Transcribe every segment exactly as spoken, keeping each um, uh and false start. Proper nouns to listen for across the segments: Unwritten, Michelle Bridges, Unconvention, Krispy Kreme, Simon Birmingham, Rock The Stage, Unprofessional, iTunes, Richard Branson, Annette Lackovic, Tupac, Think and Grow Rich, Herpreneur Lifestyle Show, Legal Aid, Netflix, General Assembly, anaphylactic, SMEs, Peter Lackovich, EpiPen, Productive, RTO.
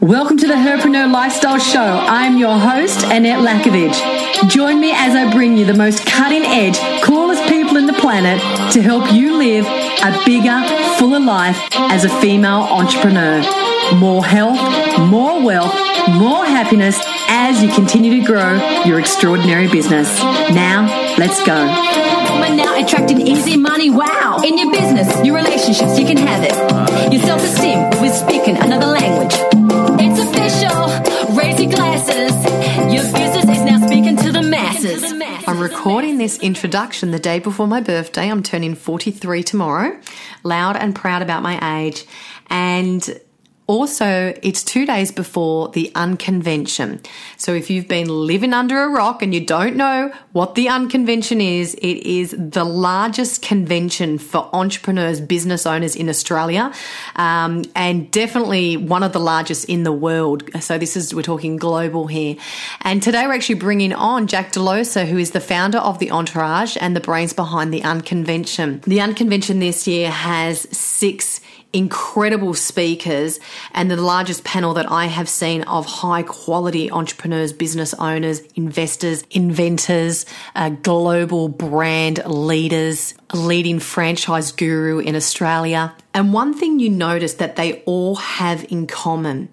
Welcome to the Herpreneur Lifestyle Show. I'm your host, Annette Lackovic. Join me as I bring you the most cutting-edge, coolest people in the planet to help you live a bigger, fuller life as a female entrepreneur. More health, more wealth, more happiness as you continue to grow your extraordinary business. Now, let's go. Now attracting easy money, wow, in your business, your relationships, you can have it. Your self-esteem is speaking another language. It's official, raise your glasses. Your business is now speaking to the masses. I'm recording this introduction the day before my birthday. I'm turning forty-three tomorrow. Loud and proud about my age. And also, it's two days before the Unconvention. So if you've been living under a rock and you don't know what the Unconvention is, it is the largest convention for entrepreneurs, business owners in Australia, um, and definitely one of the largest in the world. So this is, we're talking global here. And today we're actually bringing on Jack Delosa, who is the founder of The Entourage and the brains behind the Unconvention. The Unconvention this year has six incredible speakers and the largest panel that I have seen of high quality entrepreneurs, business owners, investors, inventors, uh, global brand leaders, a leading franchise guru in Australia. And one thing you notice that they all have in common,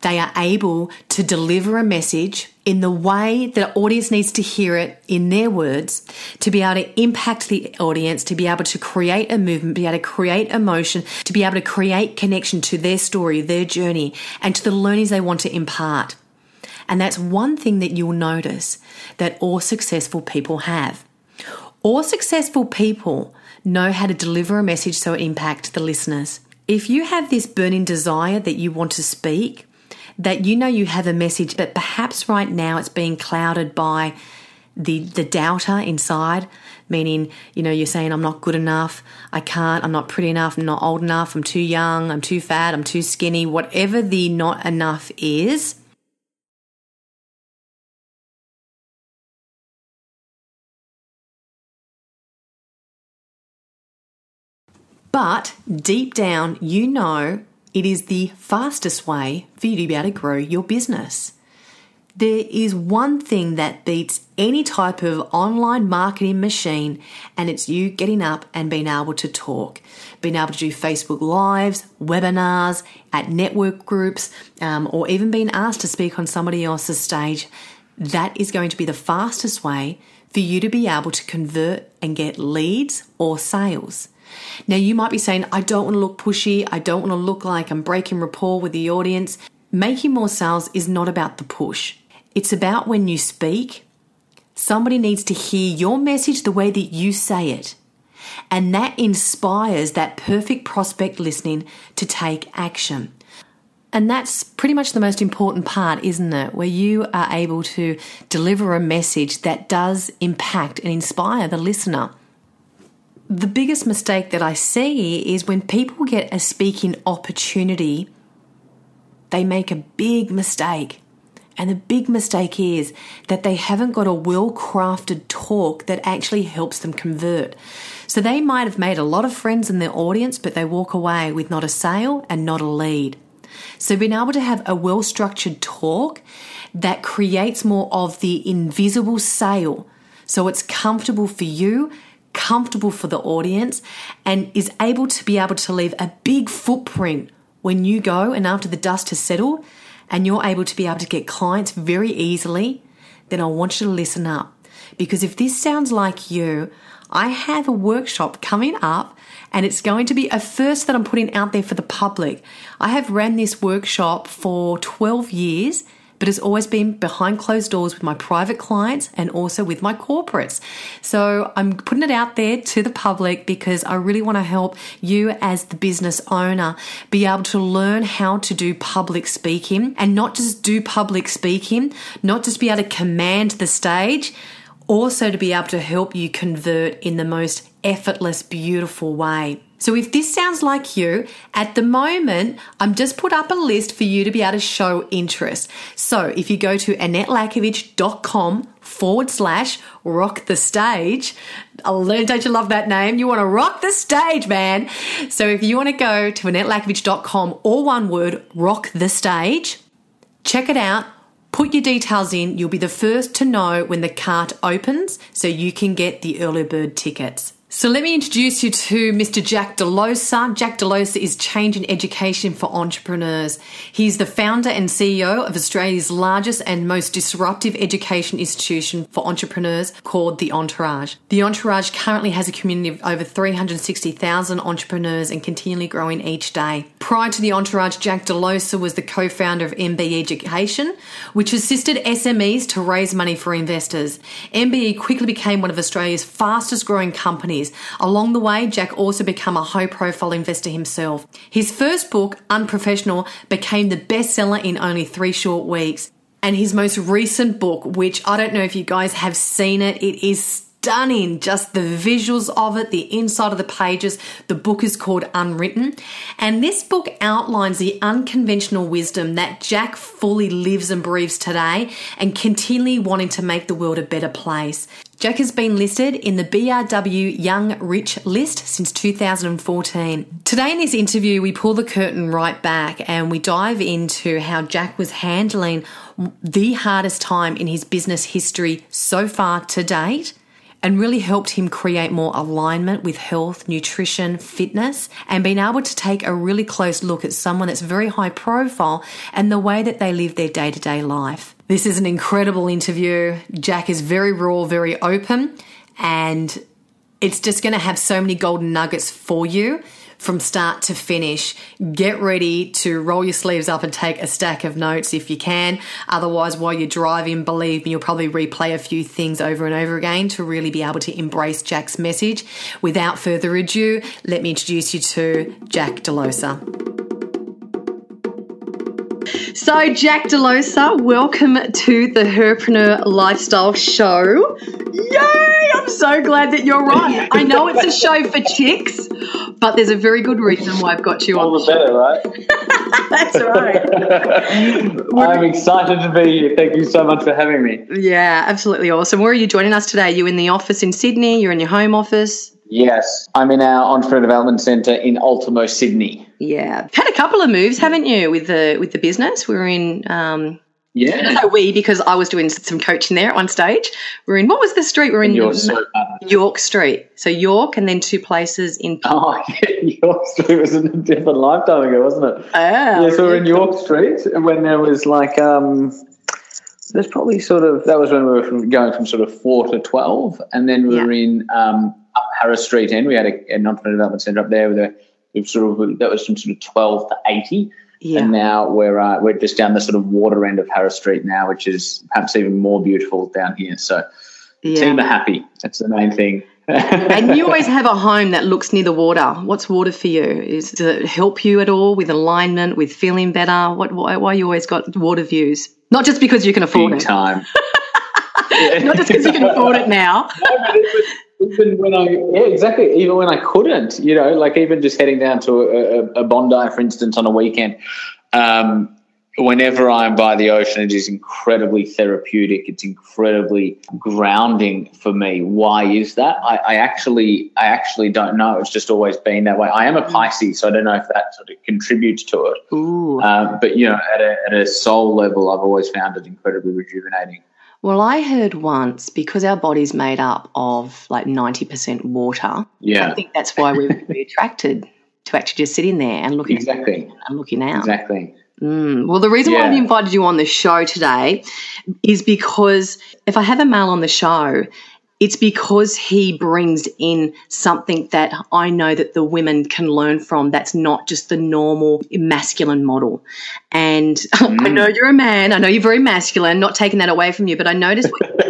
they are able to deliver a message in the way the audience needs to hear it in their words, to be able to impact the audience, to be able to create a movement, be able to create emotion, to be able to create connection to their story, their journey, and to the learnings they want to impart. And that's one thing that you'll notice that all successful people have. All successful people know how to deliver a message so it impacts the listeners. If you have this burning desire that you want to speak, that you know you have a message, but perhaps right now it's being clouded by the the doubter inside, meaning, you know, you're saying, I'm not good enough, I can't, I'm not pretty enough, I'm not old enough, I'm too young, I'm too fat, I'm too skinny, whatever the not enough is. But deep down, you know, it is the fastest way for you to be able to grow your business. There is one thing that beats any type of online marketing machine, and it's you getting up and being able to talk, being able to do Facebook Lives, webinars, at network groups, um, or even being asked to speak on somebody else's stage. That is going to be the fastest way for you to be able to convert and get leads or sales. Now, you might be saying, I don't want to look pushy. I don't want to look like I'm breaking rapport with the audience. Making more sales is not about the push. It's about when you speak, somebody needs to hear your message the way that you say it. And that inspires that perfect prospect listening to take action. And that's pretty much the most important part, isn't it? Where you are able to deliver a message that does impact and inspire the listener. The biggest mistake that I see is when people get a speaking opportunity, they make a big mistake. And the big mistake is that they haven't got a well-crafted talk that actually helps them convert. So they might have made a lot of friends in their audience, but they walk away with not a sale and not a lead. So being able to have a well-structured talk that creates more of the invisible sale. So it's comfortable for you, comfortable for the audience, and is able to be able to leave a big footprint when you go and after the dust has settled and you're able to be able to get clients very easily, then I want you to listen up. Because if this sounds like you, I have a workshop coming up and it's going to be a first that I'm putting out there for the public. I have ran this workshop for twelve years, but it's always been behind closed doors with my private clients and also with my corporates. So I'm putting it out there to the public because I really want to help you as the business owner be able to learn how to do public speaking, and not just do public speaking, not just be able to command the stage, also to be able to help you convert in the most effortless, beautiful way. So if this sounds like you, at the moment, I'm just put up a list for you to be able to show interest. So if you go to annette lackovich dot com forward slash rock the stage, don't you love that name? You want to rock the stage, man. So if you want to go to annette lackovich dot com, all one word, rock the stage, check it out. Put your details in. You'll be the first to know when the cart opens so you can get the early bird tickets. So let me introduce you to Mister Jack Delosa. Jack Delosa is Change in Education for Entrepreneurs. He's the founder and C E O of Australia's largest and most disruptive education institution for entrepreneurs called The Entourage. The Entourage currently has a community of over three hundred sixty thousand entrepreneurs and continually growing each day. Prior to The Entourage, Jack Delosa was the co-founder of M B E Education, which assisted S M Es to raise money for investors. M B E quickly became one of Australia's fastest growing companies. Along the way, Jack also became a high-profile investor himself. His first book, Unprofessional, became the bestseller in only three short weeks. And his most recent book, which I don't know if you guys have seen it, it is stunning. Just the visuals of it, the inside of the pages. The book is called Unwritten. And this book outlines the unconventional wisdom that Jack fully lives and breathes today and continually wanting to make the world a better place. Jack has been listed in the B R W Young Rich List since two thousand fourteen. Today in this interview, we pull the curtain right back and we dive into how Jack was handling the hardest time in his business history so far to date and really helped him create more alignment with health, nutrition, fitness, and being able to take a really close look at someone that's very high profile and the way that they live their day-to-day life. This is an incredible interview. Jack is very raw, very open, and it's just going to have so many golden nuggets for you from start to finish. Get ready to roll your sleeves up and take a stack of notes if you can. Otherwise, while you're driving, believe me, you'll probably replay a few things over and over again to really be able to embrace Jack's message. Without further ado, let me introduce you to Jack Delosa. So, Jack Delosa, welcome to the Herpreneur Lifestyle Show. Yay! I'm so glad that you're on. I know it's a show for chicks, but there's a very good reason why I've got you on. All the better, right? That's right. I'm excited to be here. Thank you so much for having me. Yeah, absolutely awesome. Where are you joining us today? Are you in the office in Sydney? You're in your home office? Yes, I'm in our Entrepreneur Development Centre in Ultimo, Sydney. Yeah, had a couple of moves, haven't you, with the with the business? We were in, um, yeah, no, we because I was doing some coaching there on stage. We're in what was the street? We're in York, the, York Street. So York, and then two places in. Oh, yeah, York Street was in a different lifetime ago, wasn't it? Oh, yeah. So really we're in York cool. Street, and when there was like um. There's probably sort of, that was when we were from going from sort of four to twelve, and then we yeah. were in um, up Harris Street End. We had a, an entrepreneur development centre up there with a, we've sort of, that was from sort of twelve to eighty, yeah. and now we're uh, we're just down the sort of water end of Harris Street now, which is perhaps even more beautiful down here. So yeah. Team are happy. That's the main thing. And you always have a home that looks near the water. What's water for you? Is, does it help you at all with alignment, with feeling better? What why, why you always got water views? Not just because you can afford Big it. Time. Not just because you can afford it now. No, but even, even when I, yeah, exactly. Even when I couldn't, you know, like even just heading down to a, a, a Bondi, for instance, on a weekend. Um, whenever I'm by the ocean, it is incredibly therapeutic. It's incredibly grounding for me. Why is that? I, I actually, I actually don't know. It's just always been that way. I am a Pisces, so I don't know if that sort of contributes to it. Ooh. Um, but you know, at a, at a soul level, I've always found it incredibly rejuvenating. Well, I heard once because our body's made up of like ninety percent water. Yeah, I think that's why we're really attracted to actually just sitting there and looking exactly at and looking out. Exactly. Mm. Well, the reason yeah. why we invited you on the show today is because if I have a male on the show, it's because he brings in something that I know that the women can learn from that's not just the normal masculine model. And mm. I know you're a man. I know you're very masculine, not taking that away from you, but I noticed what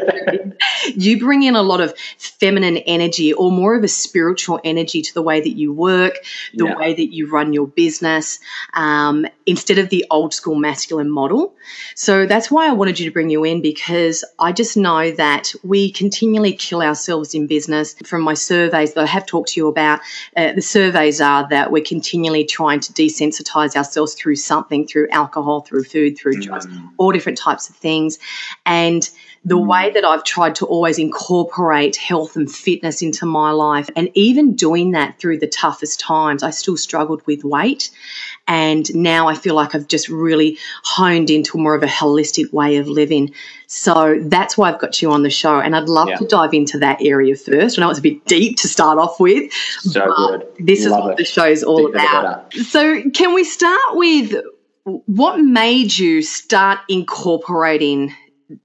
you bring in a lot of feminine energy or more of a spiritual energy to the way that you work, the yeah. way that you run your business, um, instead of the old school masculine model. So that's why I wanted you to bring you in, because I just know that we continually kill ourselves in business. From my surveys that I have talked to you about, uh, the surveys are that we're continually trying to desensitize ourselves through something, through alcohol, through food, through mm. drugs, all different types of things. And the mm. way that I've tried to always incorporate health and fitness into my life, and even doing that through the toughest times, I still struggled with weight. And now I feel like I've just really honed into more of a holistic way of living. So that's why I've got you on the show. And I'd love yeah. to dive into that area first. I know it's a bit deep to start off with, so but good. This love is what it. The show's all deep about. So can we start with what made you start incorporating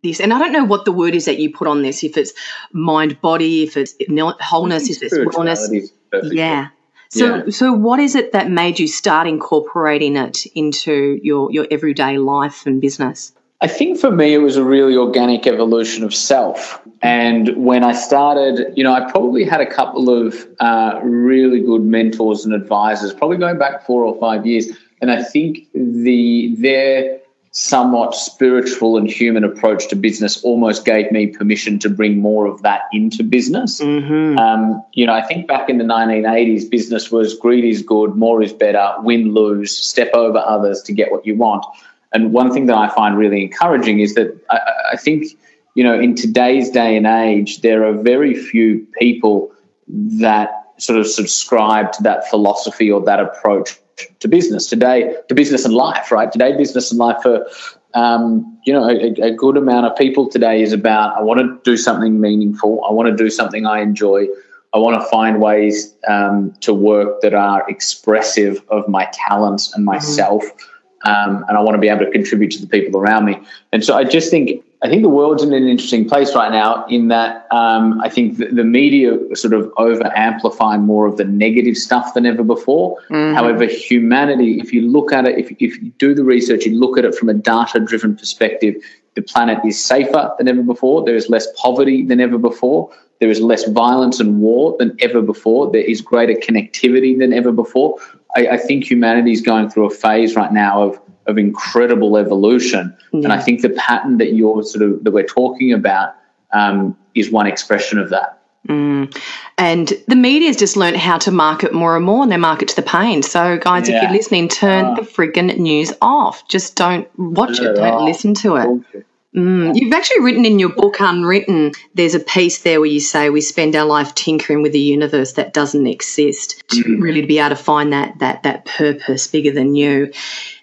this? And I don't know what the word is that you put on this, if it's mind, body, if it's wholeness, if it's wellness. Yeah. So yeah. so what is it that made you start incorporating it into your, your everyday life and business? I think for me it was a really organic evolution of self. And when I started, you know, I probably had a couple of uh, really good mentors and advisors, probably going back four or five years. And I think the their somewhat spiritual and human approach to business almost gave me permission to bring more of that into business. Mm-hmm. Um, you know, I think back in the nineteen eighties, business was greed is good, more is better, win, lose, step over others to get what you want. And one thing that I find really encouraging is that I, I think, you know, in today's day and age, there are very few people that sort of subscribe to that philosophy or that approach to business today, to business and life, right? Today, business and life for, um, you know, a, a good amount of people today is about, I want to do something meaningful. I want to do something I enjoy. I want to find ways um, to work that are expressive of my talents and myself. Mm-hmm. Um, and I want to be able to contribute to the people around me. And so I just think, I think the world's in an interesting place right now in that um, I think the, the media sort of over-amplify more of the negative stuff than ever before. Mm-hmm. However, humanity, if you look at it, if, if you do the research, you look at it from a data-driven perspective, the planet is safer than ever before. There is less poverty than ever before. There is less violence and war than ever before. There is greater connectivity than ever before. I, I think humanity is going through a phase right now of of incredible evolution. Yeah. And I think the pattern that you're sort of, that we're talking about um, is one expression of that. Mm. And the media's just learned how to market more and more, and they market to the pain. So, guys, yeah. if you're listening, turn oh. the friggin' news off. Just don't watch Turn it. it. Don't off. listen to it. Okay. Mm. You've actually written in your book, Unwritten, there's a piece there where you say we spend our life tinkering with a universe that doesn't exist, to really to be able to find that that that purpose bigger than you.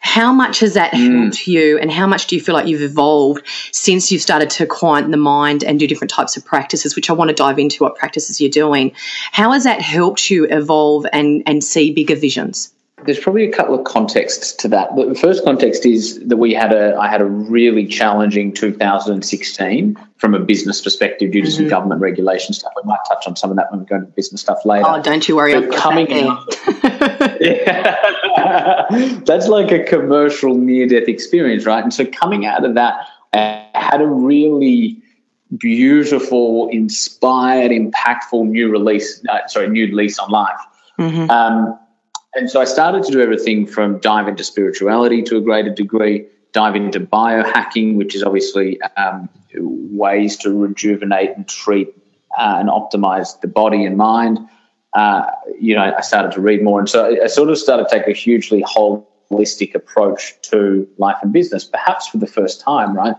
How much has that mm. helped you, and how much do you feel like you've evolved since you've started to quiet the mind and do different types of practices, which I want to dive into what practices you're doing. How has that helped you evolve and, and see bigger visions? There's probably a couple of contexts to that. The first context is that we had a, I had a really challenging two thousand sixteen from a business perspective due to mm-hmm. some government regulation stuff. We might touch on some of that when we go into business stuff later. Oh, don't you worry. But coming out, that's like a commercial near-death experience, right? And so coming out of that, I had a really beautiful, inspired, impactful new release, uh, sorry, new lease on life. Mm-hmm. Um, And so I started to do everything from dive into spirituality to a greater degree, dive into biohacking, which is obviously um, ways to rejuvenate and treat uh, and optimize the body and mind. Uh, you know, I started to read more. And so I sort of started to take a hugely holistic approach to life and business, perhaps for the first time, right?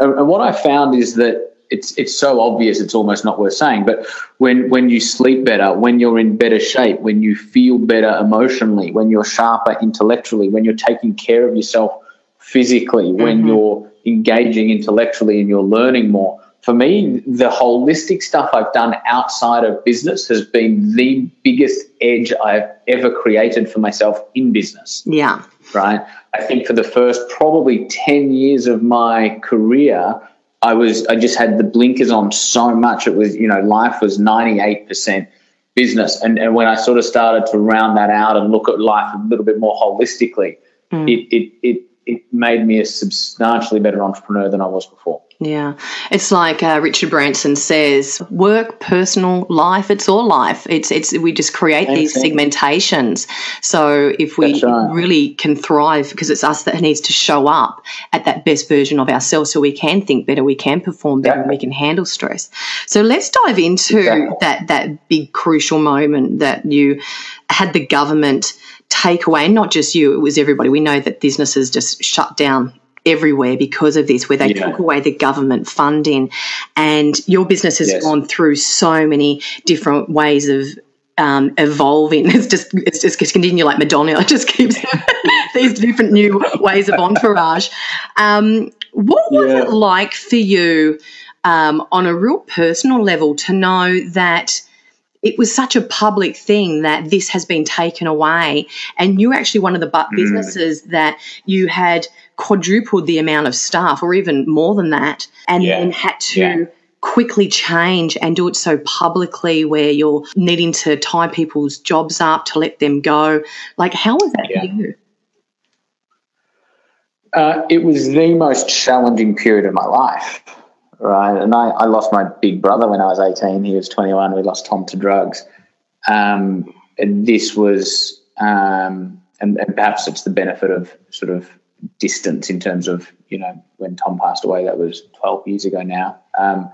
And, and what I found is that It's it's so obvious it's almost not worth saying, but when, when you sleep better, when you're in better shape, when you feel better emotionally, when you're sharper intellectually, when you're taking care of yourself physically, mm-hmm. when you're engaging intellectually and you're learning more, for me, the holistic stuff I've done outside of business has been the biggest edge I've ever created for myself in business. Yeah. Right? I think for the first probably ten years of my career, I was, I just had the blinkers on so much. It was, you know, life was ninety-eight percent business. And, and when I sort of started to round that out and look at life a little bit more holistically, mm. it, it, it, it made me a substantially better entrepreneur than I was before. Yeah. It's like uh, Richard Branson says, work, personal, life, it's all life. It's it's we just create Same these thing. segmentations. So if we right. really can thrive, because it's us that needs to show up at that best version of ourselves so we can think better, we can perform better, yeah. and we can handle stress. So let's dive into exactly. that that big crucial moment that you had the government take away, and not just you, it was everybody. We know that businesses just shut down everywhere because of this, where they yeah. took away the government funding, and your business has yes. gone through so many different ways of um, evolving. It's just it's just it's continuing like Madonna. It just keeps these different new ways of entourage. Um, what was yeah. it like for you um, on a real personal level to know that it was such a public thing that this has been taken away, and you were actually one of the mm. businesses that you had quadrupled the amount of staff or even more than that, and yeah. then had to yeah. quickly change and do it so publicly, where you're needing to tie people's jobs up to let them go? Like, how was that yeah. for you? Uh, it was the most challenging period of my life, right? And I, I lost my big brother when I was eighteen. He was twenty-one. We lost Tom to drugs. Um, and this was, um, and, and perhaps it's the benefit of sort of distance in terms of, you know, when Tom passed away, that was twelve years ago now. Um,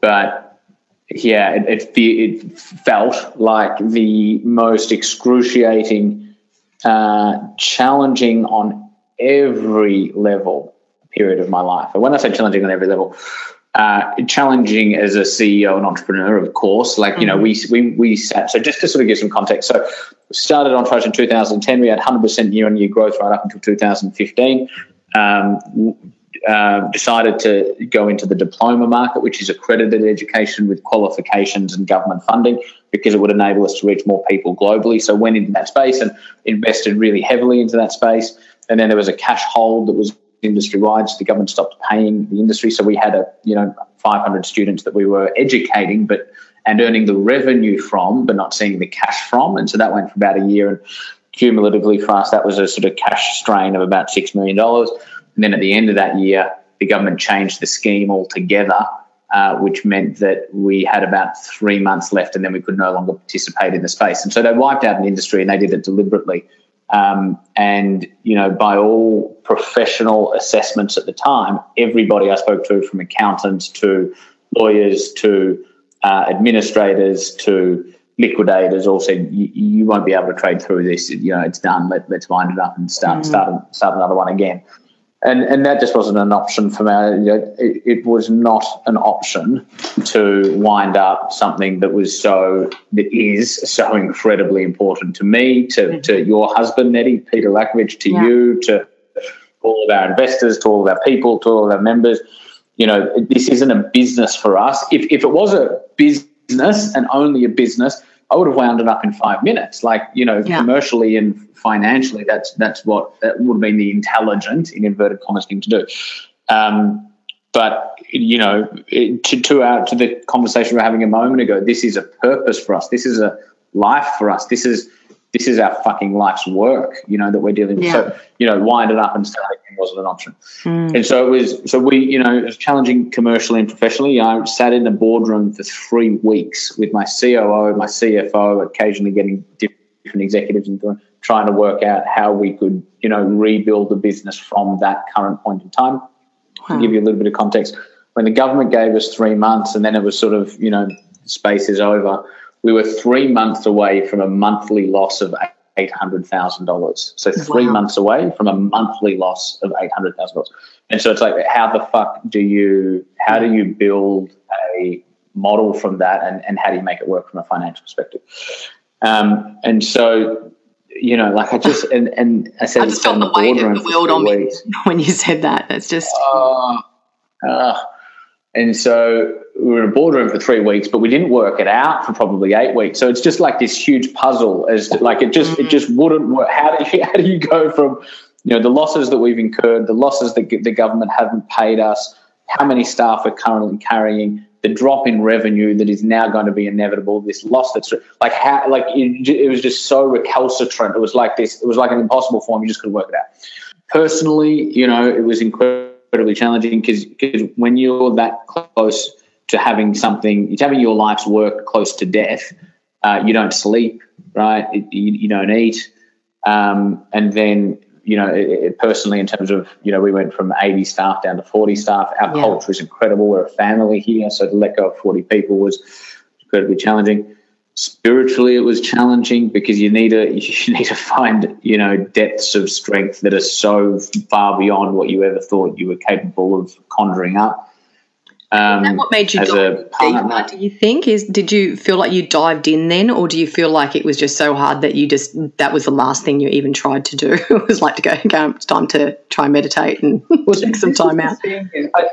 but yeah, it, it, it felt like the most excruciating, uh, challenging on every level period of my life. And when I say challenging on every level, uh, challenging as a C E O and entrepreneur, of course, like, mm-hmm. you know, we, we, we sat, so just to sort of give some context. So, started on Entourage in two thousand ten. We had one hundred percent year-on-year growth right up until two thousand fifteen. Um, uh, decided to go into the diploma market, which is accredited education with qualifications and government funding, because it would enable us to reach more people globally. So went into that space and invested really heavily into that space. And then there was a cash hold that was industry-wide, so the government stopped paying the industry. So we had a you know five hundred students that we were educating, but and earning the revenue from, but not seeing the cash from. And so that went for about a year, and cumulatively for us, that was a sort of cash strain of about six million dollars. And then at the end of that year, the government changed the scheme altogether, uh, which meant that we had about three months left, and then we could no longer participate in the space. And so they wiped out an industry, and they did it deliberately. Um, and, you know, by all professional assessments at the time, everybody I spoke to, from accountants to lawyers to Uh, administrators to liquidators, all said, you won't be able to trade through this. You know, it's done. Let, let's wind it up and start mm. start start another one again. And and that just wasn't an option for me. You know, it, it was not an option to wind up something that was so that is so incredibly important to me, to mm-hmm. to your husband, Nettie, Peter Lackovich, to yeah. you, to all of our investors, to all of our people, to all of our members. You know, this isn't a business for us. If if it was a business and only a business, I would have wound it up in five minutes. Like, you know, yeah. commercially and financially, that's that's what that would have been the intelligent, in inverted commas, thing to do. Um, but you know, it, to to our to the conversation we were having a moment ago, this is a purpose for us. This is a life for us. This is this is our fucking life's work, you know, that we're dealing with. Yeah. So, you know, wind it up and start again wasn't an option. Mm. And so it was, so we, you know, it was challenging commercially and professionally. I sat in a boardroom for three weeks with my C O O, my C F O, occasionally getting different executives and doing, trying to work out how we could, you know, rebuild the business from that current point in time. Wow. To give you a little bit of context, when the government gave us three months and then it was sort of, you know, space is over, we were three months away from a monthly loss of eight hundred thousand dollars. So three wow. months away from a monthly loss of eight hundred thousand dollars. And so it's like, how the fuck do you, how do you build a model from that, and, and how do you make it work from a financial perspective? Um, and so, you know, like I just, and, and I said, I just felt the weight of the world on me when you said that. That's just. Uh, uh, And so we were in a boardroom for three weeks, but we didn't work it out for probably eight weeks. So it's just like this huge puzzle, as to, like it just mm-hmm. it just wouldn't work. How do you how do you go from, you know, the losses that we've incurred, the losses that the government haven't paid us, how many staff we're currently carrying, the drop in revenue that is now going to be inevitable, this loss that's like how like it, it was just so recalcitrant. It was like this. It was like an impossible form. You just couldn't work it out. Personally, you know, it was incredible. incredibly challenging, because when you're that close to having something, it's having your life's work close to death, uh, you don't sleep, right? It, you, you don't eat. Um, and then, you know, it, it personally, in terms of, you know, we went from eighty staff down to forty staff. Our yeah. culture is incredible. We're a family here. So to let go of forty people was incredibly challenging. Spiritually, it was challenging because you need to you need to find, you know, depths of strength that are so far beyond what you ever thought you were capable of conjuring up. Um, and what made you dive deeper, do you think? Is did you feel like you dived in then, or do you feel like it was just so hard that you just that was the last thing you even tried to do? It was like to go, okay, it's time to try and meditate and well, take some time out. I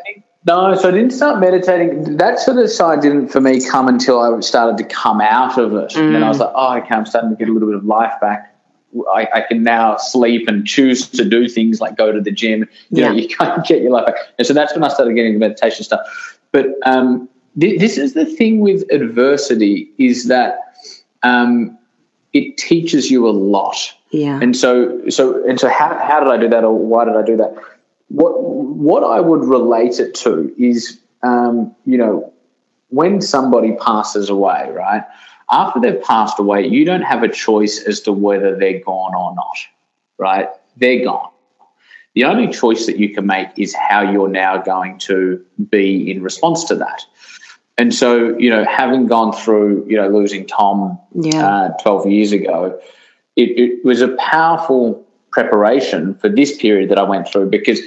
think. No, so I didn't start meditating. That sort of side didn't, for me, come until I started to come out of it. Mm. And then I was like, oh, okay, I'm starting to get a little bit of life back. I, I can now sleep and choose to do things like go to the gym. You yeah. know, you can't get your life back. And so that's when I started getting the meditation stuff. But um, th- this is the thing with adversity, is that um, it teaches you a lot. Yeah. And so, so, and so how, how did I do that, or why did I do that? What what I would relate it to is, um, you know, when somebody passes away, right, after they've passed away, you don't have a choice as to whether they're gone or not, right? They're gone. The only choice that you can make is how you're now going to be in response to that. And so, you know, having gone through, you know, losing Tom yeah. uh, twelve years ago, it, it was a powerful preparation for this period that I went through, because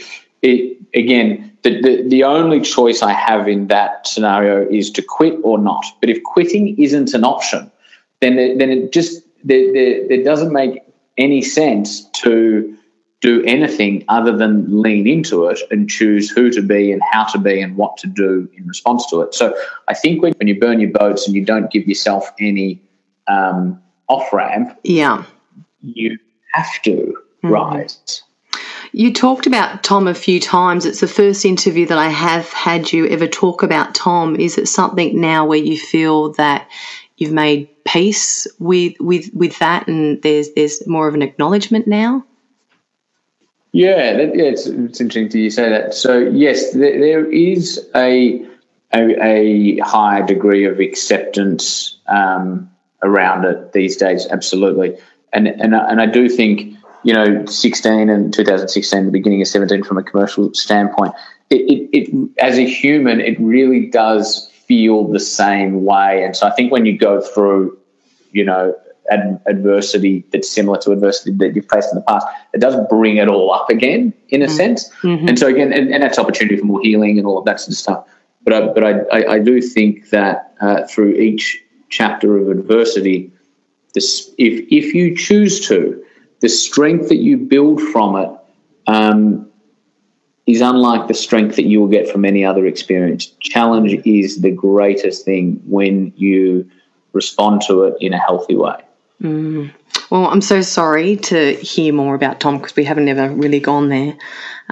it, again, the, the the only choice I have in that scenario is to quit or not. But if quitting isn't an option, then it, then it just there, there, there doesn't make any sense to do anything other than lean into it and choose who to be and how to be and what to do in response to it. So I think when, when you burn your boats and you don't give yourself any um, off-ramp, yeah, you have to. Right. You talked about Tom a few times. It's the first interview that I have had you ever talk about Tom. Is it something now where you feel that you've made peace with with, with that, and there's there's more of an acknowledgement now? Yeah, that, yeah it's, it's interesting that you say that. So, yes, there, there is a, a, a higher degree of acceptance um, around it these days, absolutely. And, and, and I do think, you know, sixteen and two thousand sixteen, the beginning of seventeen, from a commercial standpoint, it, it, it as a human, it really does feel the same way. And so I think when you go through, you know, ad- adversity that's similar to adversity that you've faced in the past, it does bring it all up again, in a mm-hmm. sense. Mm-hmm. And so again, and, and that's opportunity for more healing and all of that sort of stuff. But I, but I, I, I do think that uh, through each chapter of adversity, this, if if you choose to, the strength that you build from it um, is unlike the strength that you will get from any other experience. Challenge is the greatest thing when you respond to it in a healthy way. Mm. Well, I'm so sorry to hear more about Tom, because we haven't ever really gone there.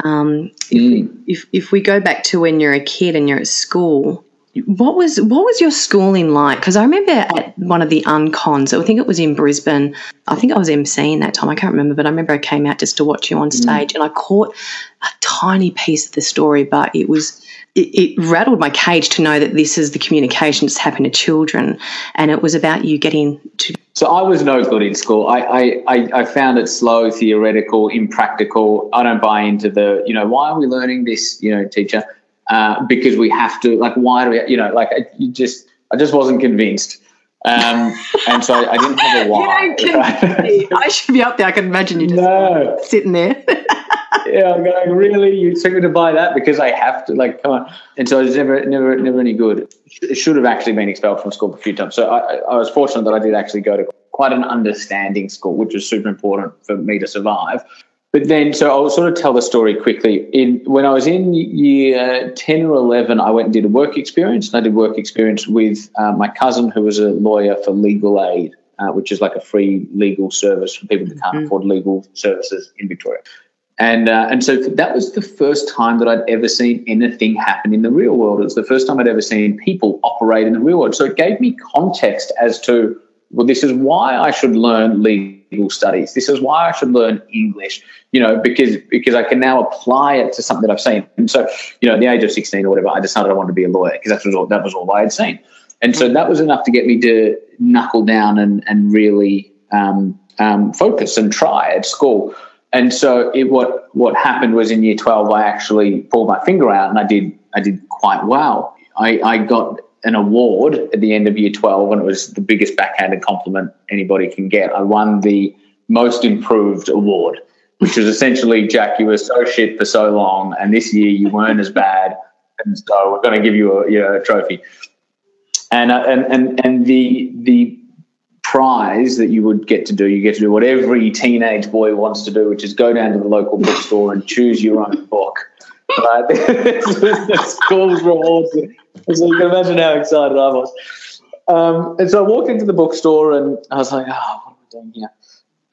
Um, if, mm. if, if we go back to when you're a kid and you're at school, What was what was your schooling like? Because I remember at one of the Uncons, I think it was in Brisbane, I think I was emceeing that time, I can't remember, but I remember I came out just to watch you on stage mm. and I caught a tiny piece of the story, but it was it, it rattled my cage to know that this is the communication that's happened to children, and it was about you getting to... So I was no good in school. I, I, I, I found it slow, theoretical, impractical. I don't buy into the, you know, why are we learning this, you know, teacher? Uh, because we have to, like, why do we, you know, like, I, you just, I just wasn't convinced. Um, and so I, I didn't have a why. You don't right? I should be up there. I can imagine you just no. sitting there. Yeah, I'm going, really? You took me to buy that because I have to, like, come on. And so I was never, never, never any good. It should have actually been expelled from school a few times. So I, I was fortunate that I did actually go to quite an understanding school, which was super important for me to survive. But then, so I'll sort of tell the story quickly. In when I was in year ten or eleven, I went and did a work experience, and I did work experience with uh, my cousin, who was a lawyer for Legal Aid, uh, which is like a free legal service for people that can't mm-hmm. afford legal services in Victoria. And uh, and so that was the first time that I'd ever seen anything happen in the real world. It was the first time I'd ever seen people operate in the real world. So it gave me context as to well, this is why I should learn legal studies. This is why I should learn English, you know, because because I can now apply it to something that I've seen. And so, you know, at the age of sixteen or whatever, I decided I wanted to be a lawyer because that was all, that was all I had seen. And so that was enough to get me to knuckle down and, and really um, um, focus and try at school. And so it, what what happened was in year twelve, I actually pulled my finger out and I did I did quite well. I, I got an award at the end of year twelve, and it was the biggest backhanded compliment anybody can get. I won the Most Improved Award, which was essentially, Jack, you were so shit for so long, and this year you weren't as bad, and so we're going to give you a, you know, a trophy. And, uh, and and and the the prize that you would get to do, you get to do what every teenage boy wants to do, which is go down to the local bookstore and choose your own book. Right? The school's rewards. So you can imagine how excited I was. Um, and so I walked into the bookstore and I was like, oh, what am I doing here?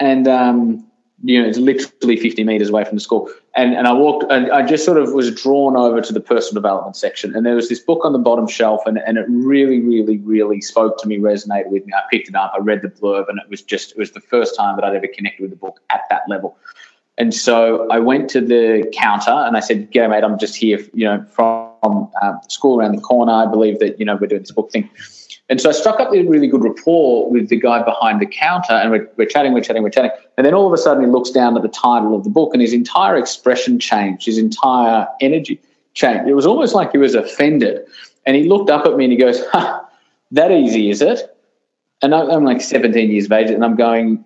And, um, you know, it's literally fifty metres away from the school. And and I walked and I just sort of was drawn over to the personal development section, and there was this book on the bottom shelf, and, and it really, really, really spoke to me, resonated with me. I picked it up, I read the blurb, and it was just, it was the first time that I'd ever connected with the book at that level. And so I went to the counter and I said, "G'day, mate, I'm just here, you know, from um, school around the corner. I believe that, you know, we're doing this book thing." And so I struck up a really good rapport with the guy behind the counter, and we're, we're chatting, we're chatting, we're chatting. And then all of a sudden he looks down at the title of the book, and his entire expression changed, his entire energy changed. It was almost like he was offended. And he looked up at me and he goes, "Ha, that easy, is it?" And I'm like seventeen years of age, and I'm going,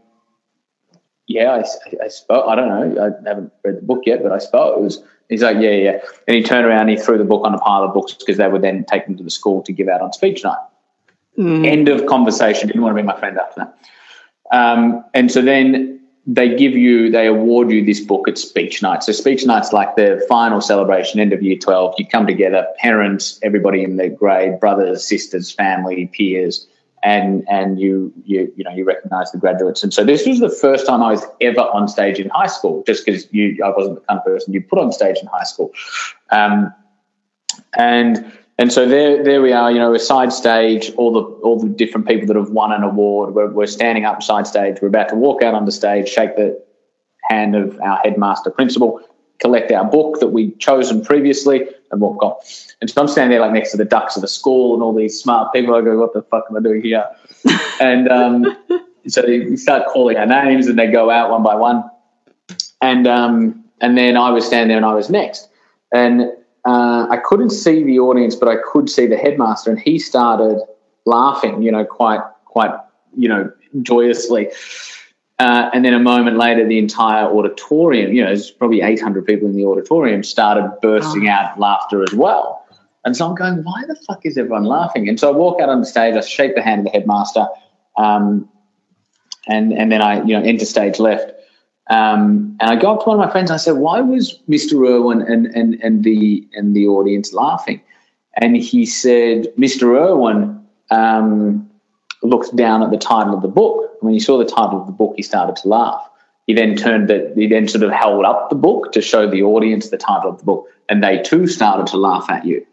"Yeah, I, I spoke. I don't know. I haven't read the book yet, but I suppose." He's like, "Yeah, yeah." And he turned around and he threw the book on a pile of books because they would then take them to the school to give out on speech night. Mm. End of conversation. Didn't want to be my friend after that. Um, and so then they give you, they award you this book at speech night. So speech night's like the final celebration, end of year twelve. You come together, parents, everybody in the grade, brothers, sisters, family, peers, and and you you you know you recognise the graduates. And so this was the first time I was ever on stage in high school, just because you I wasn't the kind of person you put on stage in high school. Um, and. And so there, there we are. You know, we're side stage. All the all the different people that have won an award. We're, we're standing up side stage. We're about to walk out on the stage, shake the hand of our headmaster principal, collect our book that we'd chosen previously, and walk off. And so I'm standing there like next to the ducks of the school and all these smart people. I go, "What the fuck am I doing here?" And um, so they start calling our names, and they go out one by one. And um, and then I was standing there, and I was next, and. Uh, I couldn't see the audience, but I could see the headmaster, and he started laughing, you know, quite, quite, you know, joyously. Uh, and then a moment later, the entire auditorium, you know, there's probably eight hundred people in the auditorium, started bursting oh. out laughter as well. And so I'm going, why the fuck is everyone laughing? And so I walk out on the stage, I shake the hand of the headmaster, um, and and then I, you know, enter stage left. Um, and I go up to one of my friends and I said, "Why was Mister Irwin and, and, and the and the audience laughing?" And he said, "Mister Irwin um, looked down at the title of the book. When he saw the title of the book, he started to laugh. He then turned the, he then sort of held up the book to show the audience the title of the book, and they too started to laugh at you."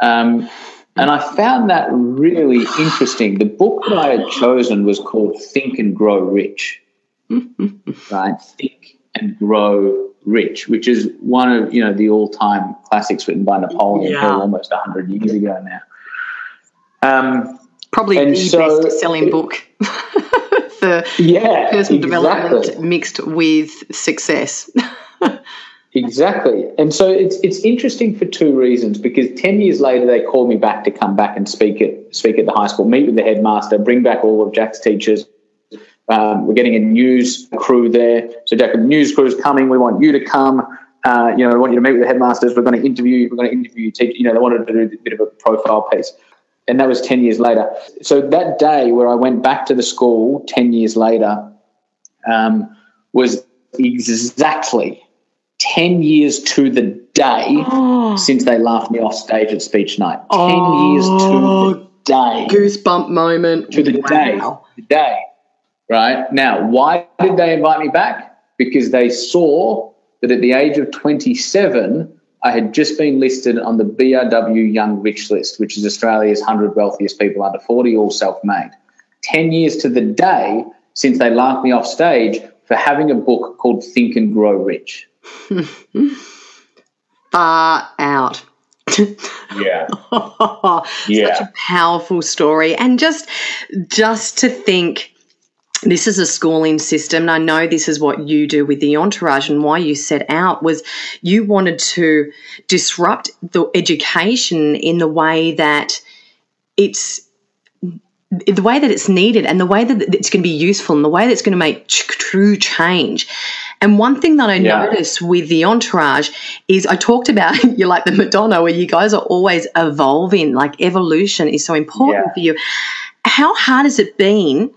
Um, and I found that really interesting. The book that I had chosen was called Think and Grow Rich. Right, Think and Grow Rich, which is one of, you know, the all-time classics written by Napoleon Hill, yeah. almost one hundred years ago now. Um, Probably the so, best-selling book for yeah, personal exactly. development mixed with success. Exactly. And so it's it's interesting for two reasons, because ten years later they called me back to come back and speak at, speak at the high school, meet with the headmaster, bring back all of Jack's teachers. Um, we're getting a news crew there. So, Jack, the news crew is coming. We want you to come. Uh, you know, we want you to meet with the headmasters. We're going to interview you. We're going to interview your teacher. You know, they wanted to do a bit of a profile piece. And that was ten years later. So that day where I went back to the school ten years later um, was exactly ten years to the day oh. since they laughed me off stage at speech night. Ten oh. years to the day. Goosebump moment. To the wow. day. The day. Right? Now, why did they invite me back? Because they saw that at the age of twenty-seven, I had just been listed on the B R W Young Rich List, which is Australia's one hundred wealthiest people under forty, all self-made. ten years to the day since they laughed me off stage for having a book called Think and Grow Rich. Far out. Yeah. Yeah. Such a powerful story. And just just to think, this is a schooling system, and I know this is what you do with the entourage, and why you set out was you wanted to disrupt the education in the way that it's the way that it's needed and the way that it's going to be useful and the way that's going to make true change. And one thing that I yeah. noticed with the entourage is I talked about, you're like the Madonna, where you guys are always evolving, like evolution is so important yeah. for you. How hard has it been,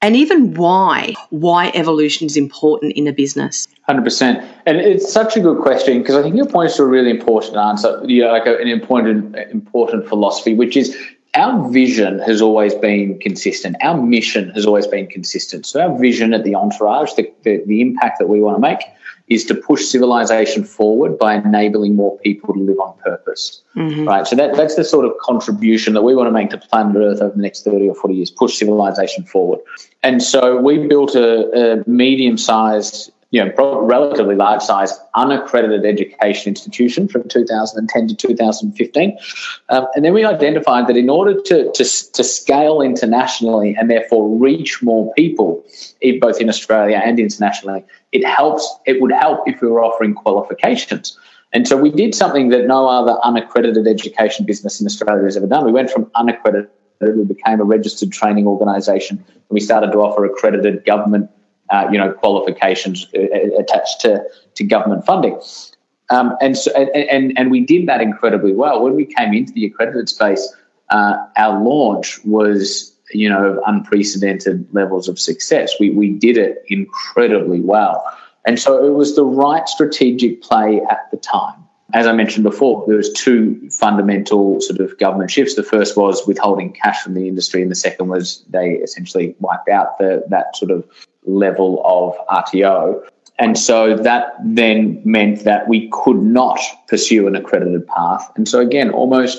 and even why, why evolution is important in a business? one hundred percent. And it's such a good question, because I think it points to a really important answer, you know, like an important, important philosophy, which is, our vision has always been consistent. Our mission has always been consistent. So our vision at the entourage, the, the, the impact that we want to make, is to push civilization forward by enabling more people to live on purpose, mm-hmm. right? So that, that's the sort of contribution that we want to make to planet Earth over the next thirty or forty years, push civilization forward. And so we built a, a medium-sized, you know, relatively large-sized, unaccredited education institution from two thousand ten to two thousand fifteen. Um, and then we identified that in order to, to, to scale internationally and therefore reach more people, both in Australia and internationally, it helps. It would help if we were offering qualifications. And so we did something that no other unaccredited education business in Australia has ever done. We went from unaccredited, we became a registered training organisation, and we started to offer accredited government Uh, you know, qualifications attached to, to government funding. Um, and, so, and, and we did that incredibly well. When we came into the accredited space, uh, our launch was, you know, unprecedented levels of success. We, we did it incredibly well. And so it was the right strategic play at the time. As I mentioned before, there was two fundamental sort of government shifts. The first was withholding cash from the industry, and the second was they essentially wiped out the, that sort of level of R T O. And so that then meant that we could not pursue an accredited path. And so again, almost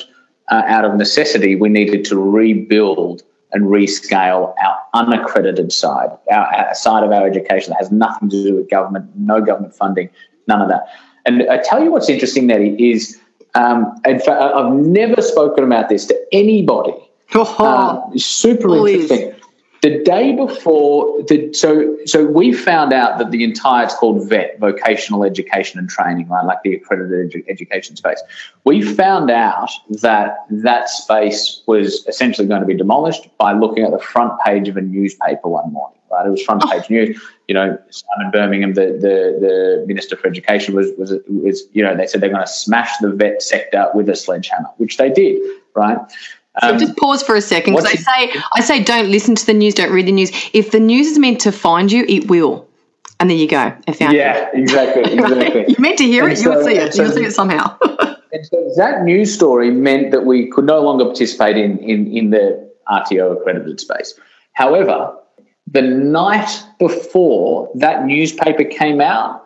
uh, out of necessity, we needed to rebuild and rescale our unaccredited side, our, our side of our education that has nothing to do with government, no government funding, none of that. And I tell you what's interesting, Nettie, is, um, in fact, I've never spoken about this to anybody. Oh, um, super please. Interesting. The day before, the, so so we found out that the entire, it's called V E T, Vocational Education and Training, right, like the accredited edu- education space. We found out that that space was essentially going to be demolished by looking at the front page of a newspaper one morning, right? It was front page oh. news. You know, Simon Birmingham, the the, the Minister for Education, was, was, was, you know, they said they're going to smash the V E T sector with a sledgehammer, which they did, right? So um, just pause for a second, because I say I say don't listen to the news, don't read the news. If the news is meant to find you, it will. And there you go. I found yeah, it. exactly, exactly. You meant to hear and it, so, you'll see it. So, you'll see it somehow. And so that news story meant that we could no longer participate in, in, in the R T O accredited space. However, the night before that newspaper came out,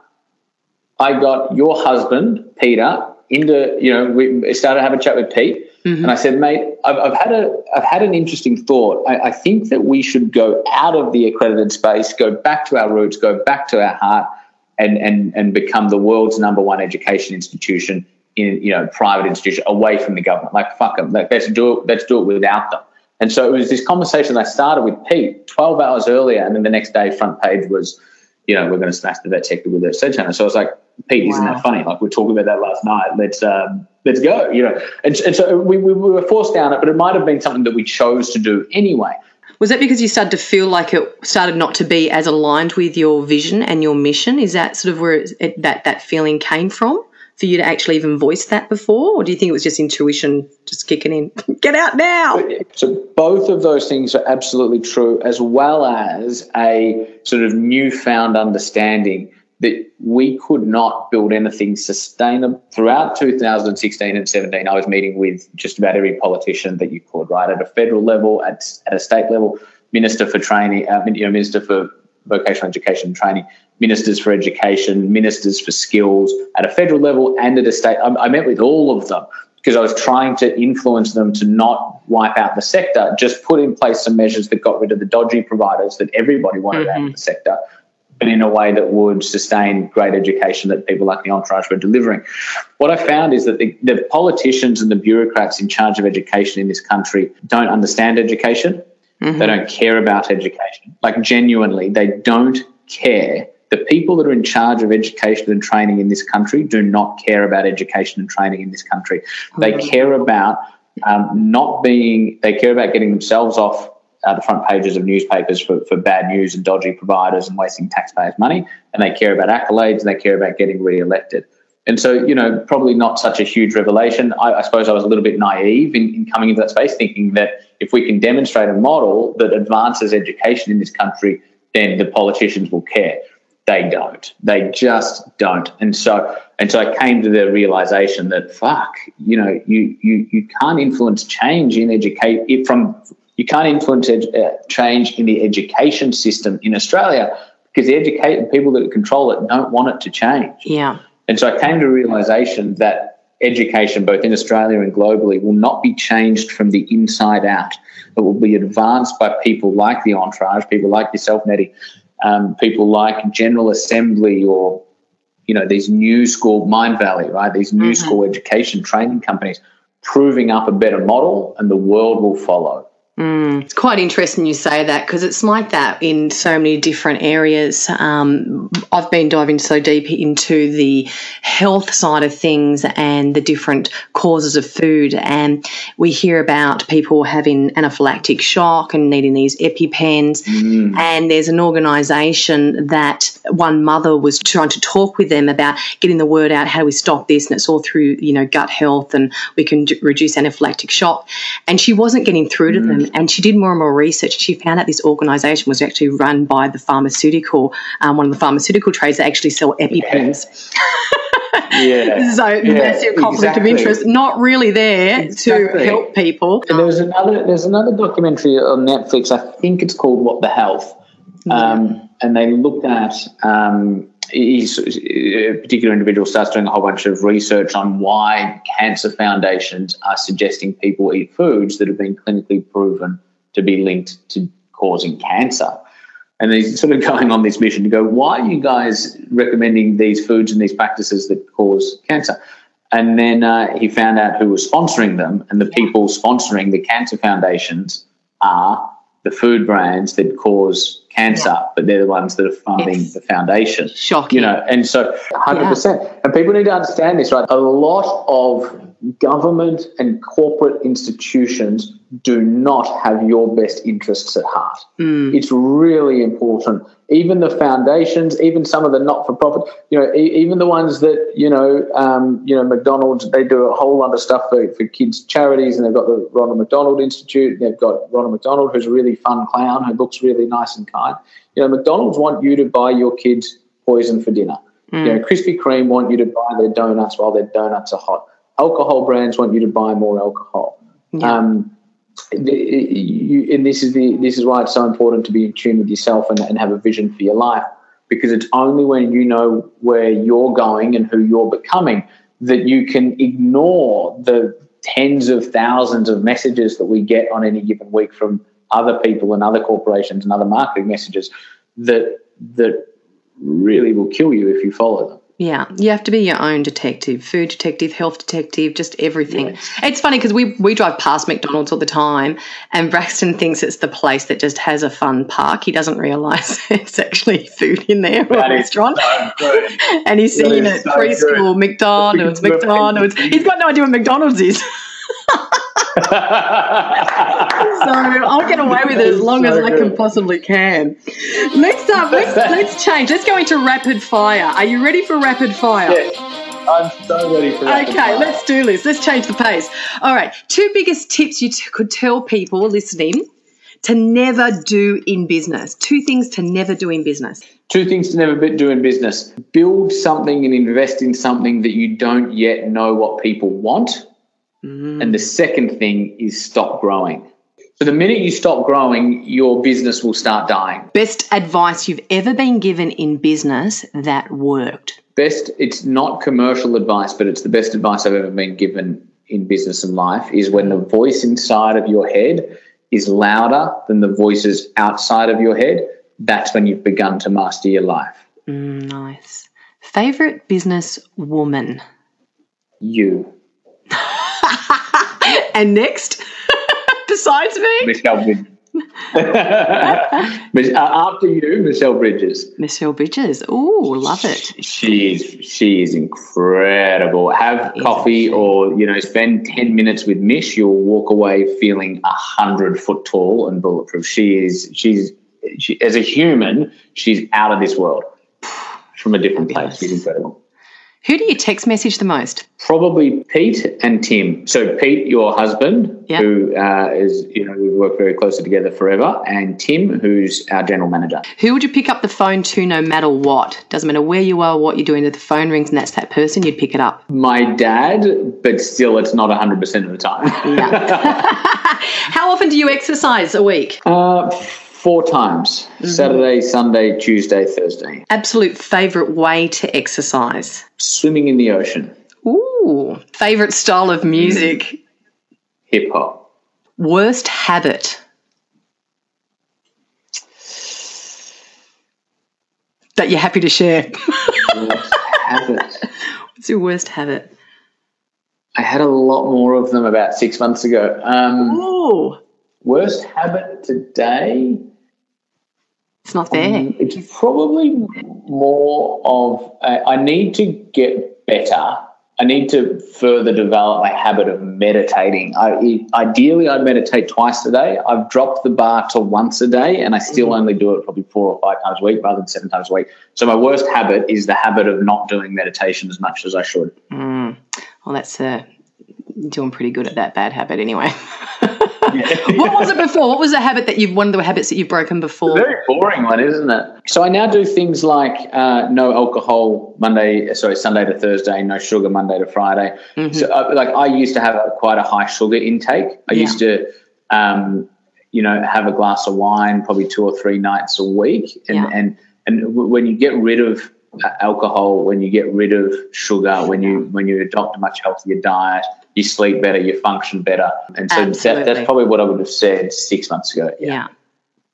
I got your husband, Peter, into, you know, we started to have a chat with Pete. Mm-hmm. And I said, mate, I've, I've had a, I've had an interesting thought. I, I think that we should go out of the accredited space, go back to our roots, go back to our heart, and and and become the world's number one education institution, in you know, private institution, away from the government. Like, fuck them. Like, let's do it. Let's do it without them. And so it was this conversation that I started with Pete twelve hours earlier, and then the next day, front page was, you know, we're going to smash the V E T sector with a sledgehammer. So I was like, Pete, isn't wow. that funny? Like, we were talking about that last night. Let's um, let's go, you know. And, and so we, we were forced down it, but it might have been something that we chose to do anyway. Was that because you started to feel like it started not to be as aligned with your vision and your mission? Is that sort of where it, it, that, that feeling came from for you to actually even voice that before? Or do you think it was just intuition just kicking in? Get out now. So both of those things are absolutely true, as well as a sort of newfound understanding that we could not build anything sustainable. Throughout two thousand sixteen and seventeen, I was meeting with just about every politician that you could, right, at a federal level, at, at a state level, Minister for Training, uh, you know, Minister for Vocational Education and Training, Ministers for Education, Ministers for Skills, at a federal level and at a state. I, I met with all of them, because I was trying to influence them to not wipe out the sector, just put in place some measures that got rid of the dodgy providers that everybody wanted mm-hmm. out of the sector, but in a way that would sustain great education that people like the Entourage were delivering. What I found is that the, the politicians and the bureaucrats in charge of education in this country don't understand education. Mm-hmm. They don't care about education. Like, genuinely, they don't care. The people that are in charge of education and training in this country do not care about education and training in this country. They mm-hmm. care about um, not being – they care about getting themselves off Uh, the front pages of newspapers for, for bad news and dodgy providers and wasting taxpayers' money, and they care about accolades and they care about getting re-elected. And so, you know, probably not such a huge revelation. I, I suppose I was a little bit naive in, in coming into that space, thinking that if we can demonstrate a model that advances education in this country, then the politicians will care. They don't. They just don't. And so and so I came to the realisation that, fuck, you know, you you you can't influence change in education from – You can't influence ed- uh, change in the education system in Australia because the educate- people that control it don't want it to change. Yeah. And so I came to a realisation that education, both in Australia and globally, will not be changed from the inside out. It will be advanced by people like the Entourage, people like yourself, Nettie, um, people like General Assembly or, you know, these new school, Mind Valley, right, these new mm-hmm. school education training companies proving up a better model, and the world will follow. Mm, it's quite interesting you say that because it's like that in so many different areas. Um, I've been diving so deep into the health side of things and the different causes of food, and we hear about people having anaphylactic shock and needing these EpiPens. Mm. And there's an organisation that one mother was trying to talk with them about getting the word out, how do we stop this, and it's all through, you know, gut health and we can d- reduce anaphylactic shock. And she wasn't getting through to mm. them. And she did more and more research. She found out this organisation was actually run by the pharmaceutical, um, one of the pharmaceutical trades that actually sell EpiPens. Yeah. yeah. So yeah, massive conflict exactly. of interest, not really there exactly. to help people. And there was another, there's another documentary on Netflix, I think it's called What the Health, um, yeah. and they looked at um, he's, a particular individual starts doing a whole bunch of research on why cancer foundations are suggesting people eat foods that have been clinically proven to be linked to causing cancer. And he's sort of going on this mission to go, why are you guys recommending these foods and these practices that cause cancer? And then uh, he found out who was sponsoring them, and the people sponsoring the cancer foundations are the food brands that cause cancer, yeah. but they're the ones that are funding it's the foundation. Shocking. You know, and so one hundred percent. Yeah. And people need to understand this, right? A lot of government and corporate institutions do not have your best interests at heart. Mm. It's really important. Even the foundations, even some of the not-for-profit, you know, e- even the ones that, you know, um, you know, McDonald's, they do a whole lot of stuff for, for kids' charities, and they've got the Ronald McDonald Institute, and they've got Ronald McDonald, who's a really fun clown, who looks really nice and kind. You know, McDonald's want you to buy your kids poison for dinner. Mm. You know, Krispy Kreme want you to buy their donuts while their donuts are hot. Alcohol brands want you to buy more alcohol. Yeah. Um You, and this is the this is why it's so important to be in tune with yourself and, and have a vision for your life, because it's only when you know where you're going and who you're becoming that you can ignore the tens of thousands of messages that we get on any given week from other people and other corporations and other marketing messages that that really will kill you if you follow them. Yeah, you have to be your own detective, food detective, health detective, just everything. Yes. It's funny because we, we drive past McDonald's all the time, and Braxton thinks it's the place that just has a fun park. He doesn't realise it's actually food in there that or a restaurant. So and he's that singing at so preschool, good. McDonald's, McDonald's. He's got no idea what McDonald's is. So I'll get away with it as long so as I good. can possibly can. Next up, let's, let's change. Let's go into rapid fire. Are you ready for rapid fire? Yes, I'm so ready for rapid okay, fire. Okay, let's do this. Let's change the pace. All right, two biggest tips you t- could tell people listening to never do in business. Two things to never do in business. Two things to never do in business. Build something and invest in something that you don't yet know what people want. And the second thing is stop growing. So the minute you stop growing, your business will start dying. Best advice you've ever been given in business that worked? Best, it's not commercial advice, but it's the best advice I've ever been given in business and life is when the voice inside of your head is louder than the voices outside of your head, that's when you've begun to master your life. Mm, nice. Favorite business woman? You. And next, besides me? Michelle Bridges. After you, Michelle Bridges. Michelle Bridges. Oh, love it. She is, she is incredible. Have coffee or, you know, spend ten minutes with Mish. You'll walk away feeling one hundred foot tall and bulletproof. She is, she's, she, as a human, she's out of this world. From a different place. She's incredible. Who do you text message the most? Probably Pete and Tim. So Pete, your husband, yep. who uh, is, you know, we've worked very closely together forever, and Tim, who's our general manager. Who would you pick up the phone to no matter what? Doesn't matter where you are, what you're doing, if the phone rings and that's that person, you'd pick it up. My dad, but still it's not one hundred percent of the time. How often do you exercise a week? Uh Four times, mm-hmm. Saturday, Sunday, Tuesday, Thursday. Absolute favourite way to exercise? Swimming in the ocean. Ooh. Favourite style of music? Hip-hop. Worst habit? That you're happy to share. Worst habit. What's your worst habit? I had a lot more of them about six months ago. Um, Ooh. Worst habit today? It's not there. Um, it's probably more of uh, I need to get better. I need to further develop my habit of meditating. I, ideally, I meditate twice a day. I've dropped the bar to once a day, and I still mm-hmm. only do it probably four or five times a week rather than seven times a week. So my worst habit is the habit of not doing meditation as much as I should. Mm. Well, that's uh, doing pretty good at that bad habit anyway. What was it before? What was the habit that you've, one of the habits that you've broken before? Very boring one, isn't it? So I now do things like uh, no alcohol Monday, sorry, Sunday to Thursday, no sugar Monday to Friday. Mm-hmm. So, uh, like I used to have a, quite a high sugar intake. I yeah. used to, um, you know, have a glass of wine probably two or three nights a week. And, yeah. and, and when you get rid of alcohol, when you get rid of sugar, when you when you adopt a much healthier diet, you sleep better, you function better. And so that, that's probably what I would have said six months ago. Yeah. yeah.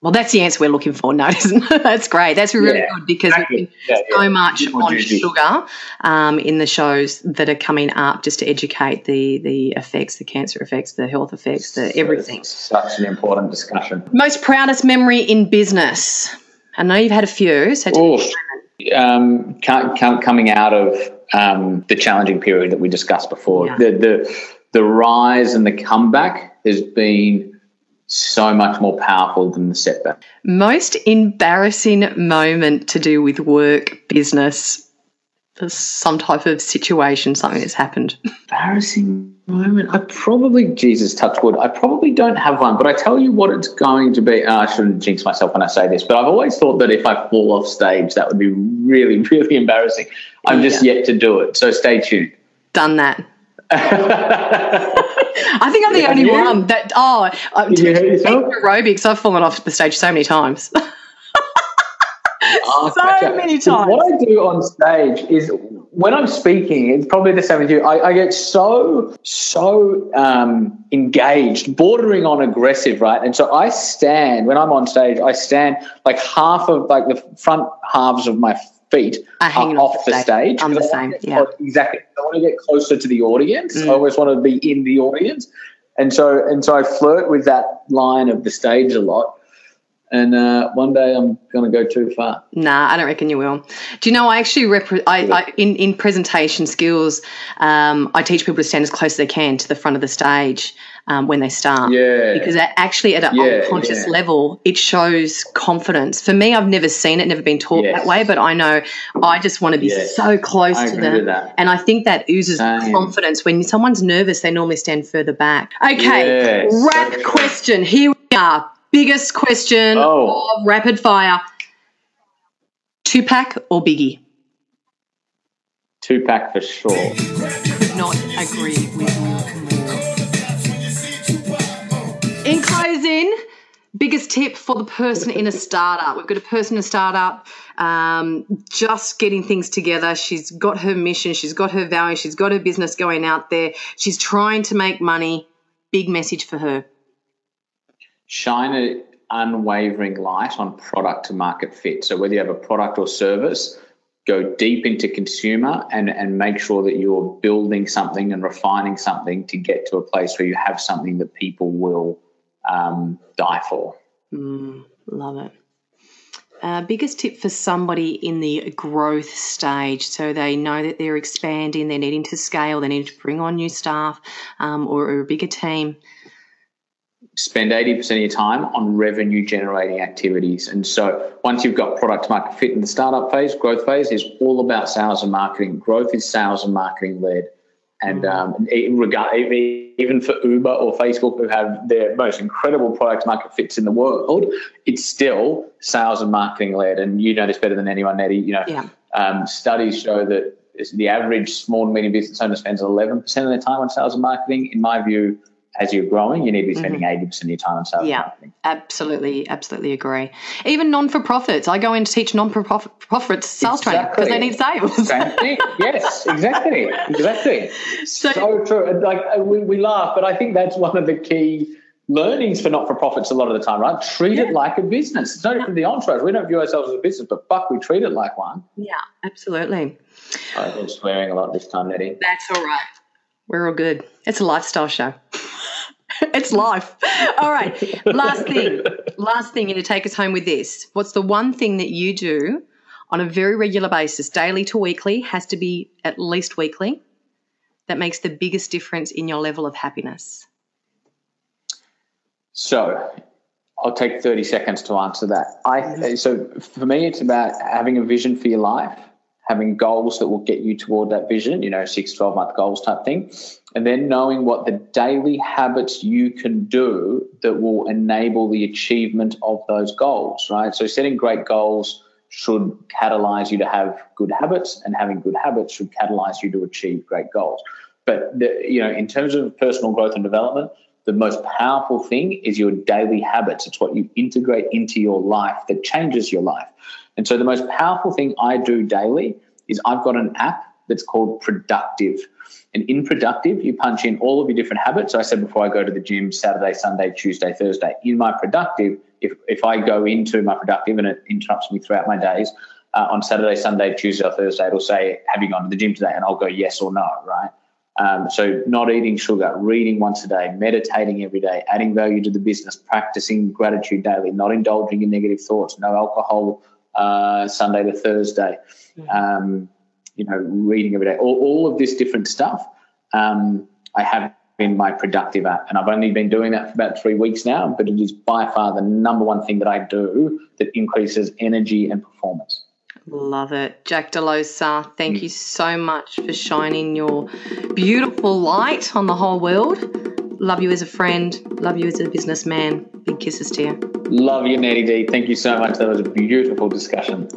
Well, that's the answer we're looking for now, isn't it? That's great. That's really yeah, good because exactly. we've been yeah, so yeah. much on juicy. sugar um, in the shows that are coming up just to educate the the effects, the cancer effects, the health effects, the so everything. Such an important discussion. Most proudest memory in business? I know you've had a few. So to Um, coming out of um, the challenging period that we discussed before, yeah. the, the the rise and the comeback has been so much more powerful than the setback. Most embarrassing moment to do with work, business, some type of situation, something that's happened. Embarrassing moment. I probably, Jesus, touch wood, I probably don't have one, but I tell you what it's going to be. Oh, I shouldn't jinx myself when I say this, but I've always thought that if I fall off stage, that would be really, really embarrassing. I'm yeah. just yet to do it, so stay tuned. Done that. I think I'm the yeah, only yeah. one that, oh, I'm doing aerobics. I've fallen off the stage so many times. Oh, so gotcha. many times. What I do on stage is when I'm speaking, it's probably the same as you. I, I get so, so um, engaged, bordering on aggressive, right? And so I stand, when I'm on stage, I stand like half of, like the front halves of my feet are hanging off, off the stage. stage I'm the same, yeah. Close, exactly. I want to get closer to the audience. Mm. I always want to be in the audience. And so, and so I flirt with that line of the stage a lot. And uh, one day I'm going to go too far. Nah, I don't reckon you will. Do you know, I actually, repre- I, yeah. I, in, in presentation skills, um, I teach people to stand as close as they can to the front of the stage um, when they start. Yeah. Because actually at an yeah, unconscious yeah. level, it shows confidence. For me, I've never seen it, never been taught yes. that way, but I know I just want to be yes. so close I to them. That. And I think that oozes Same. confidence. When someone's nervous, they normally stand further back. Okay, yes. wrap so question. Here we are. Biggest question oh. of rapid fire. Tupac or Biggie? Tupac for sure. I could not agree with you more. In closing, biggest tip for the person in a startup. We've got a person in a startup um, just getting things together. She's got her mission. She's got her value. She's got her business going out there. She's trying to make money. Big message for her. Shine an unwavering light on product to market fit. So whether you have a product or service, go deep into consumer and, and make sure that you're building something and refining something to get to a place where you have something that people will um, die for. Mm, love it. Uh, biggest tip for somebody in the growth stage, so they know that they're expanding, they're needing to scale, they need to bring on new staff um, or, or a bigger team. Spend eighty percent of your time on revenue-generating activities. And so once you've got product market fit in the startup phase, growth phase is all about sales and marketing. Growth is sales and marketing-led. And um, even for Uber or Facebook, who have their most incredible product market fits in the world, it's still sales and marketing led. And you know this better than anyone, Nettie. You know, yeah. um, studies show that the average small and medium business owner spends eleven percent of their time on sales and marketing. In my view, as you're growing, you need to be spending mm-hmm. eighty percent of your time on sales yeah, and marketing. Yeah, absolutely, absolutely agree. Even non-for-profits. I go in to teach non-for-profits sales exactly. training because they need sales. Same thing. Yes, exactly, exactly. So, so true. And like we, we laugh, but I think that's one of the key learnings for not-for-profits a lot of the time, right? Treat yeah. it like a business. It's no different yeah. than the entrepreneurs. We don't view ourselves as a business, but fuck, we treat it like one. Yeah, absolutely. I've been swearing a lot this time, Nettie. That's all right. We're all good. It's a lifestyle show. It's life. All right. Last thing. Last thing, and to take us home with this. What's the one thing that you do on a very regular basis, daily to weekly, has to be at least weekly, that makes the biggest difference in your level of happiness? So I'll take thirty seconds to answer that. I So for me, it's about having a vision for your life, having goals that will get you toward that vision, you know, six, twelve-month goals type thing, and then knowing what the daily habits you can do that will enable the achievement of those goals, right? So setting great goals should catalyze you to have good habits, and having good habits should catalyze you to achieve great goals. But, the, you know, in terms of personal growth and development, the most powerful thing is your daily habits. It's what you integrate into your life that changes your life. And so the most powerful thing I do daily is I've got an app that's called Productive. And in Productive, you punch in all of your different habits. So I said before, I go to the gym Saturday, Sunday, Tuesday, Thursday. In my Productive, if, if I go into my Productive and it interrupts me throughout my days, uh, on Saturday, Sunday, Tuesday or Thursday, it'll say, have you gone to the gym today? And I'll go yes or no, right? Um, so not eating sugar, reading once a day, meditating every day, adding value to the business, practicing gratitude daily, not indulging in negative thoughts, no alcohol uh, Sunday to Thursday, um, you know, reading every day, all, all of this different stuff um, I have in my Productive app. And I've only been doing that for about three weeks now, but it is by far the number one thing that I do that increases energy and performance. Love it. Jack Delosa, thank you so much for shining your beautiful light on the whole world. Love you as a friend. Love you as a businessman. Big kisses to you. Love you, Nettie D. Thank you so much. That was a beautiful discussion.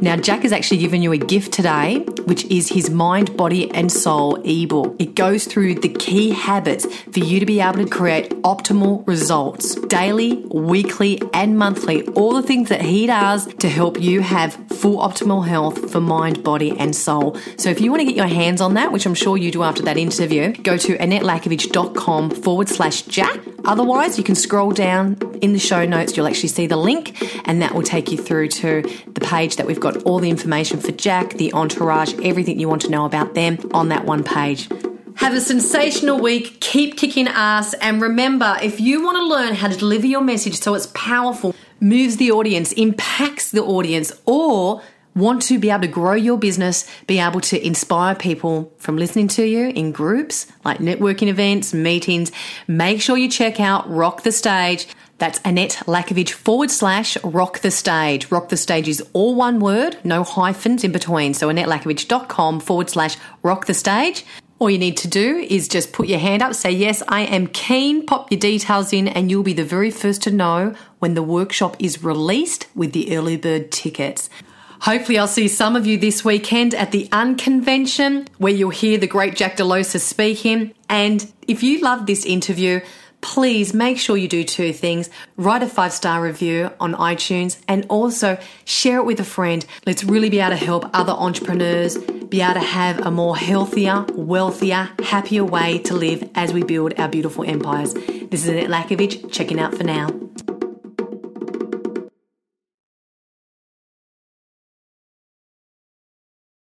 Now, Jack has actually given you a gift today, which is his Mind, Body and Soul ebook. It goes through the key habits for you to be able to create optimal results daily, weekly and monthly. All the things that he does to help you have full optimal health for mind, body and soul. So if you want to get your hands on that, which I'm sure you do after that interview, go to annettelackovich.com forward slash Jack. Otherwise, you can scroll down in the show notes. You'll actually see the link, and that will take you through to the page that we've got all the information for Jack, the entourage, everything you want to know about them on that one page. Have a sensational week, keep kicking ass, and remember, if you want to learn how to deliver your message so it's powerful, moves the audience, impacts the audience, or want to be able to grow your business, be able to inspire people from listening to you in groups like networking events, meetings, make sure you check out Rock the Stage. That's Annette Lackovich forward slash Rock the Stage. Rock the Stage is all one word, no hyphens in between. So annettelackovich.com forward slash Rock the Stage. All you need to do is just put your hand up, say, yes, I am keen, pop your details in, and you'll be the very first to know when the workshop is released with the early bird tickets. Hopefully I'll see some of you this weekend at the Unconvention, where you'll hear the great Jack Delosa speaking. And if you loved this interview, please make sure you do two things. Write a five-star review on iTunes and also share it with a friend. Let's really be able to help other entrepreneurs be able to have a more healthier, wealthier, happier way to live as we build our beautiful empires. This is Annette Lackovich, checking out for now.